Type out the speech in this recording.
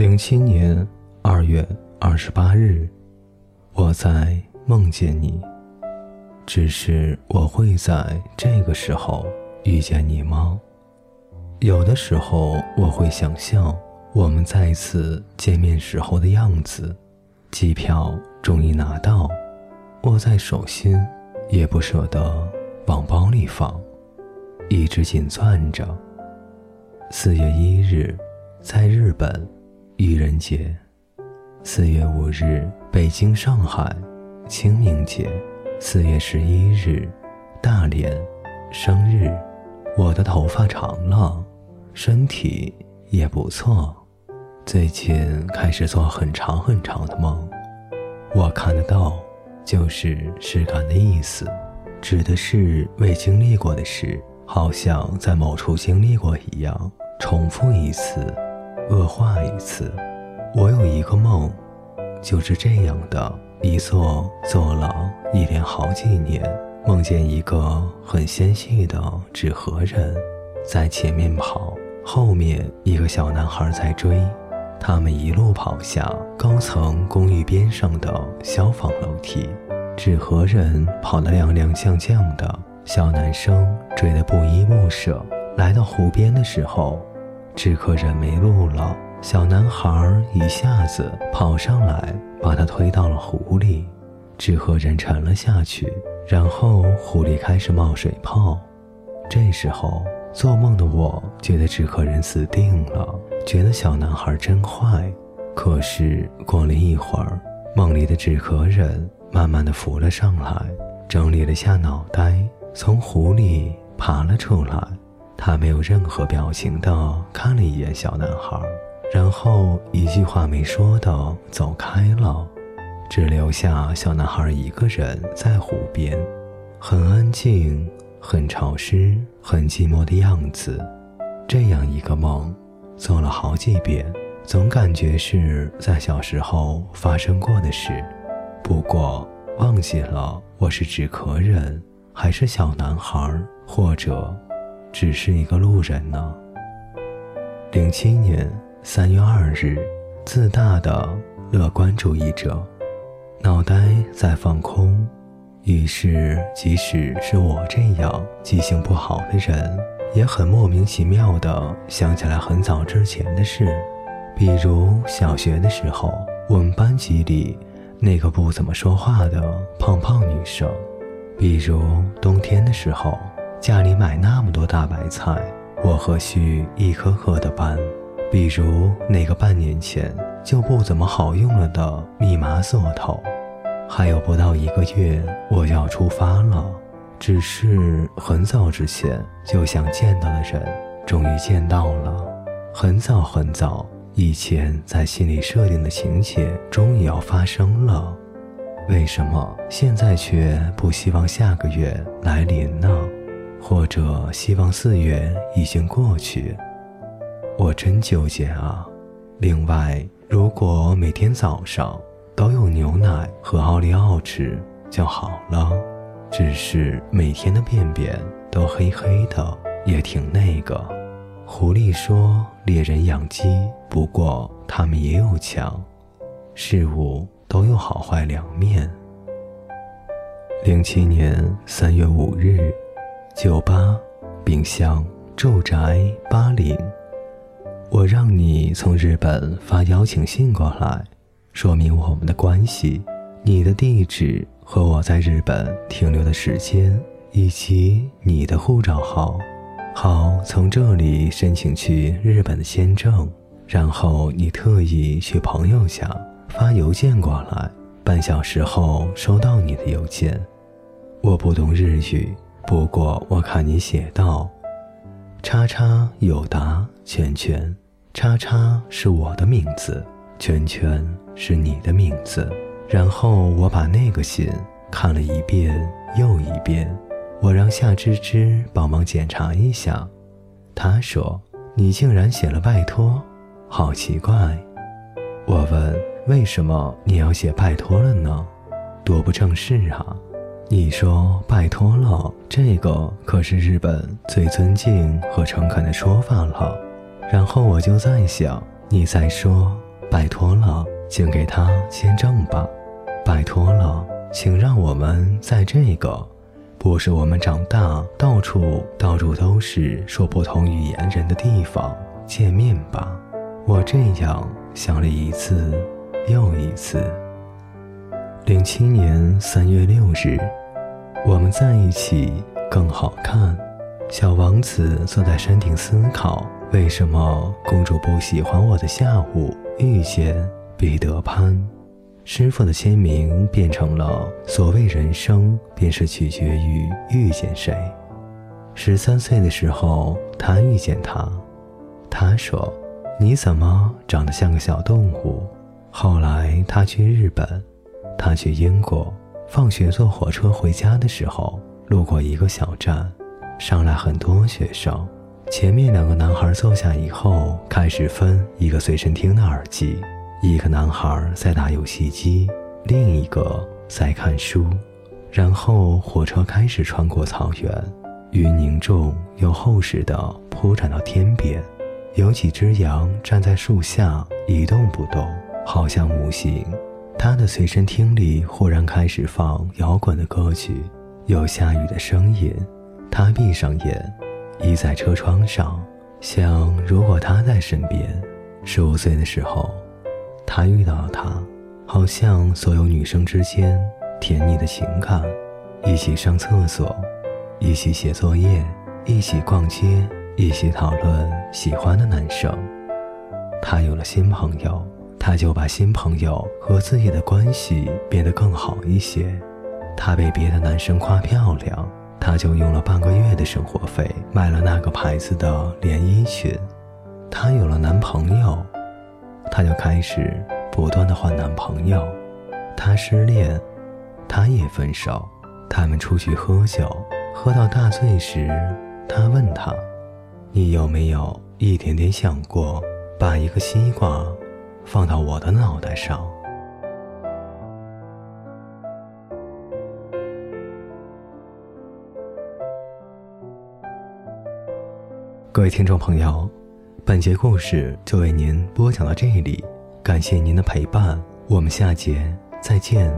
2007年2月28日，我在梦见你，只是我会在这个时候遇见你吗？有的时候我会想象我们再次见面时候的样子，机票终于拿到，握在手心，也不舍得往包里放，一直紧攥着。4月1日，在日本愚人节，4月5日北京、上海清明节，4月11日大连生日。我的头发长了，身体也不错，最近开始做很长很长的梦。我看得到，就是实感的意思，指的是未经历过的事，好像在某处经历过一样，重复一次，恶化一次。我有一个梦，就是这样的，一坐牢一连好几年，梦见一个很纤细的纸盒人在前面跑，后面一个小男孩在追，他们一路跑下高层公寓边上的消防楼梯，纸盒人跑得踉踉跄跄的，小男生追得不依不舍。来到湖边的时候，纸壳人没路了，小男孩一下子跑上来，把他推到了湖里，纸壳人沉了下去，然后湖里开始冒水泡。这时候做梦的我觉得纸壳人死定了，觉得小男孩真坏。可是过了一会儿，梦里的纸壳人慢慢地浮了上来，整理了下脑袋，从湖里爬了出来。他没有任何表情的看了一眼小男孩，然后一句话没说的走开了，只留下小男孩一个人在湖边，很安静，很潮湿，很寂寞的样子。这样一个梦做了好几遍，总感觉是在小时候发生过的事，不过忘记了我是纸壳人，还是小男孩，或者只是一个路人呢？2007年3月2日，自大的乐观主义者，脑袋在放空，于是即使是我这样记性不好的人，也很莫名其妙地想起来很早之前的事。比如小学的时候，我们班级里那个不怎么说话的胖胖女生，比如冬天的时候，家里买那么多大白菜，我何须一颗颗的搬？比如那个半年前就不怎么好用了的密码锁头。还有不到1个月我要出发了，只是很早之前就想见到的人终于见到了，很早很早以前在心里设定的情节终于要发生了，为什么现在却不希望下个月来临呢？或者希望4月已经过去，我真纠结啊。另外，如果每天早上都有牛奶和奥利奥吃就好了，只是每天的便便都黑黑的，也挺那个。狐狸说猎人养鸡，不过他们也有墙，事物都有好坏两面。2007年3月5日，98丙向住宅80。我让你从日本发邀请信过来，说明我们的关系，你的地址和我在日本停留的时间，以及你的护照号，好从这里申请去日本的签证。然后你特意去朋友家发邮件过来，半小时后收到你的邮件。我不懂日语，不过我看你写道：叉叉有达圈圈，叉叉是我的名字，圈圈是你的名字。然后我把那个信看了一遍又一遍，我让夏芝芝帮忙检查一下。她说：你竟然写了拜托，好奇怪。我问：为什么你要写拜托了呢？多不正式啊。你说拜托了，这个可是日本最尊敬和诚恳的说法了。然后我就在想，你在说拜托了，请给他签证吧，拜托了，请让我们在这个迫使我们长大、到处都是说不同语言人的地方见面吧。我这样想了一次又一次。2007年3月6日，我们在一起更好看。小王子坐在山顶思考为什么公主不喜欢我的下午，遇见彼得潘。师傅的签名变成了所谓人生便是取决于遇见谁。13岁的时候，他遇见他，他说你怎么长得像个小动物。后来他去日本，他去英国，放学坐火车回家的时候，路过一个小站，上来很多学生，前面2个男孩坐下以后，开始分一个随身听的耳机，一个男孩在打游戏机，另一个在看书。然后火车开始穿过草原，云凝重又厚实地铺展到天边，有几只羊站在树下一动不动，好像无形。他的随身听里忽然开始放摇滚的歌曲，有下雨的声音。他闭上眼，倚在车窗上，想如果他在身边。15岁的时候他遇到她，好像所有女生之间甜蜜的情感，一起上厕所，一起写作业，一起逛街，一起讨论喜欢的男生。他有了新朋友，他就把新朋友和自己的关系变得更好一些。他被别的男生夸漂亮，他就用了半个月的生活费买了那个牌子的连衣裙。他有了男朋友，她就开始不断地换男朋友。她失恋，她也分手。他们出去喝酒，喝到大醉时，她问他：“你有没有一点点想过把一个西瓜放到我的脑袋上？”各位听众朋友，本节故事就为您播讲到这里，感谢您的陪伴，我们下节再见。